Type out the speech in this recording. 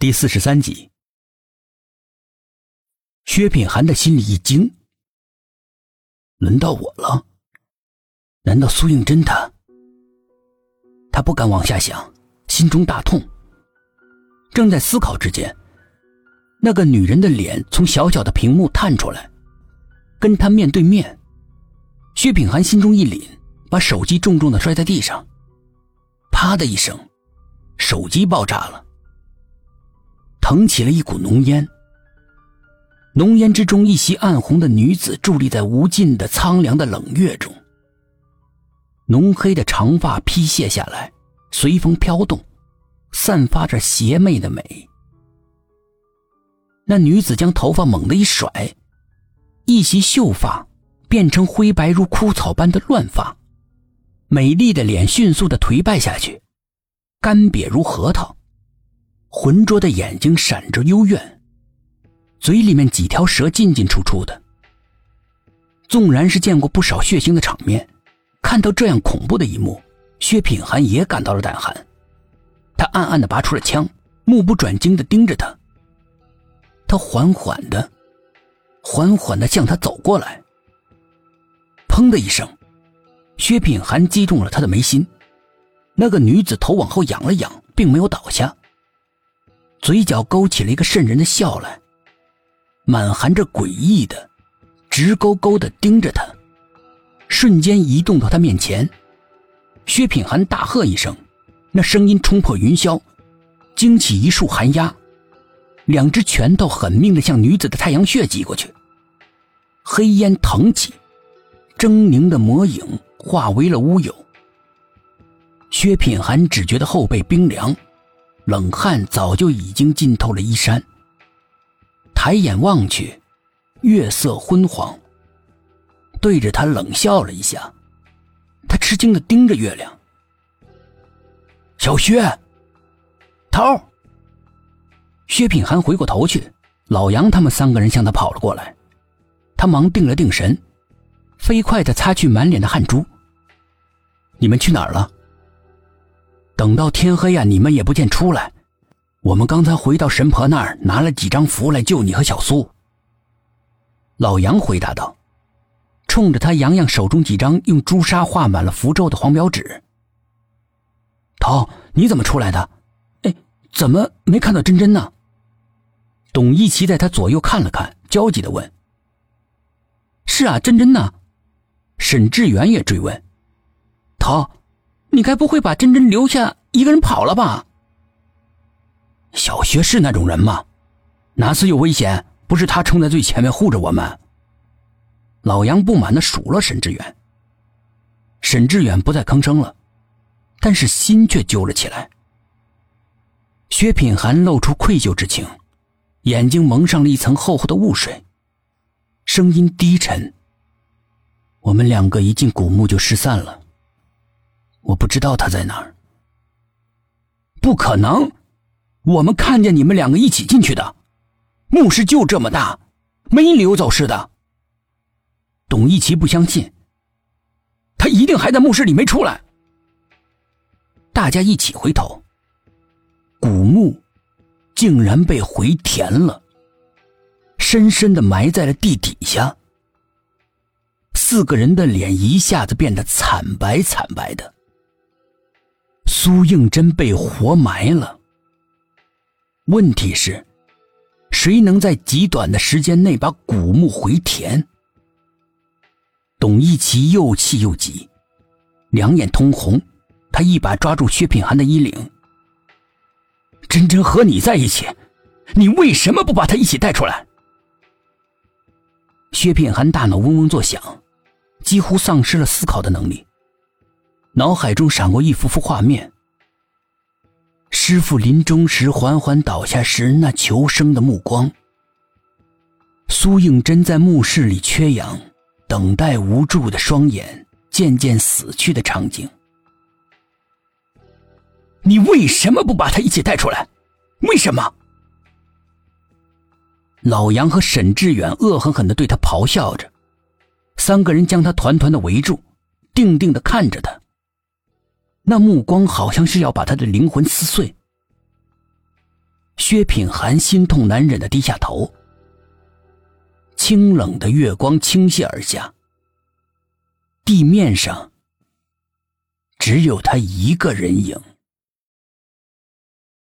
第43集。薛品涵的心里一惊，轮到我了？难道苏应真他不敢往下想，心中大痛。正在思考之间，那个女人的脸从小小的屏幕探出来，跟他面对面。薛品涵心中一凛，把手机重重地摔在地上，啪的一声，手机爆炸了，腾起了一股浓烟，浓烟之中一袭暗红的女子伫立在无尽的苍凉的冷月中，浓黑的长发披卸下来，随风飘动，散发着邪魅的美。那女子将头发猛地一甩，一袭秀发变成灰白如枯草般的乱发，美丽的脸迅速地颓败下去，干瘪如核桃，浑浊的眼睛闪着幽怨，嘴里面几条蛇进进出出的。纵然是见过不少血腥的场面，看到这样恐怖的一幕，薛品涵也感到了胆寒。他暗暗地拔出了枪，目不转睛地盯着他。他缓缓地向他走过来。砰的一声，薛品涵击中了他的眉心。那个女子头往后仰了仰，并没有倒下，嘴角勾起了一个渗人的笑来，满含着诡异的，直勾勾地盯着他，瞬间移动到他面前。薛品涵大喝一声，那声音冲破云霄，惊起一束寒鸦，两只拳头狠命地向女子的太阳穴挤过去，黑烟腾起，狰狞的魔影化为了乌有。薛品涵只觉得后背冰凉，冷汗早就已经浸透了衣衫，抬眼望去，月色昏黄，对着他冷笑了一下。他吃惊地盯着月亮，小薛，头。薛品涵回过头去，老杨他们三个人向他跑了过来，他忙定了定神，飞快地擦去满脸的汗珠。你们去哪儿了？等到天黑啊，你们也不见出来。我们刚才回到神婆那儿，拿了几张符来救你和小苏。老杨回答道，冲着他洋洋手中几张用朱砂画满了符咒的黄表纸。头，你怎么出来的？哎，怎么没看到真真呢？董一奇在他左右看了看，焦急地问。是啊，真真呢？沈志远也追问。头，你该不会把真真留下一个人跑了吧？小薛是那种人吗？哪次有危险，不是他冲在最前面护着我们？老杨不满地数落沈志远。沈志远不再吭声了，但是心却揪了起来。薛品涵露出愧疚之情，眼睛蒙上了一层厚厚的雾水，声音低沉，我们两个一进古墓就失散了，我不知道他在哪儿。不可能，我们看见你们两个一起进去的，墓室就这么大，没溜走似的。董一奇不相信，他一定还在墓室里没出来。大家一起回头，古墓竟然被回填了，深深地埋在了地底下。四个人的脸一下子变得惨白惨白的。苏应真被活埋了。问题是，谁能在极短的时间内把古墓回填？董一奇又气又急，两眼通红，他一把抓住薛品涵的衣领。真真和你在一起，你为什么不把她一起带出来？薛品涵大脑嗡嗡作响，几乎丧失了思考的能力。脑海中闪过一幅幅画面，师父临终时缓缓倒下时那求生的目光，苏应真在墓室里缺氧等待无助的双眼渐渐死去的场景。你为什么不把他一起带出来？为什么？老杨和沈志远恶狠狠地对他咆哮着，三个人将他团团地围住，定定地看着他，那目光好像是要把他的灵魂撕碎。薛品涵心痛难忍地低下头。清冷的月光倾泻而下，地面上只有他一个人影。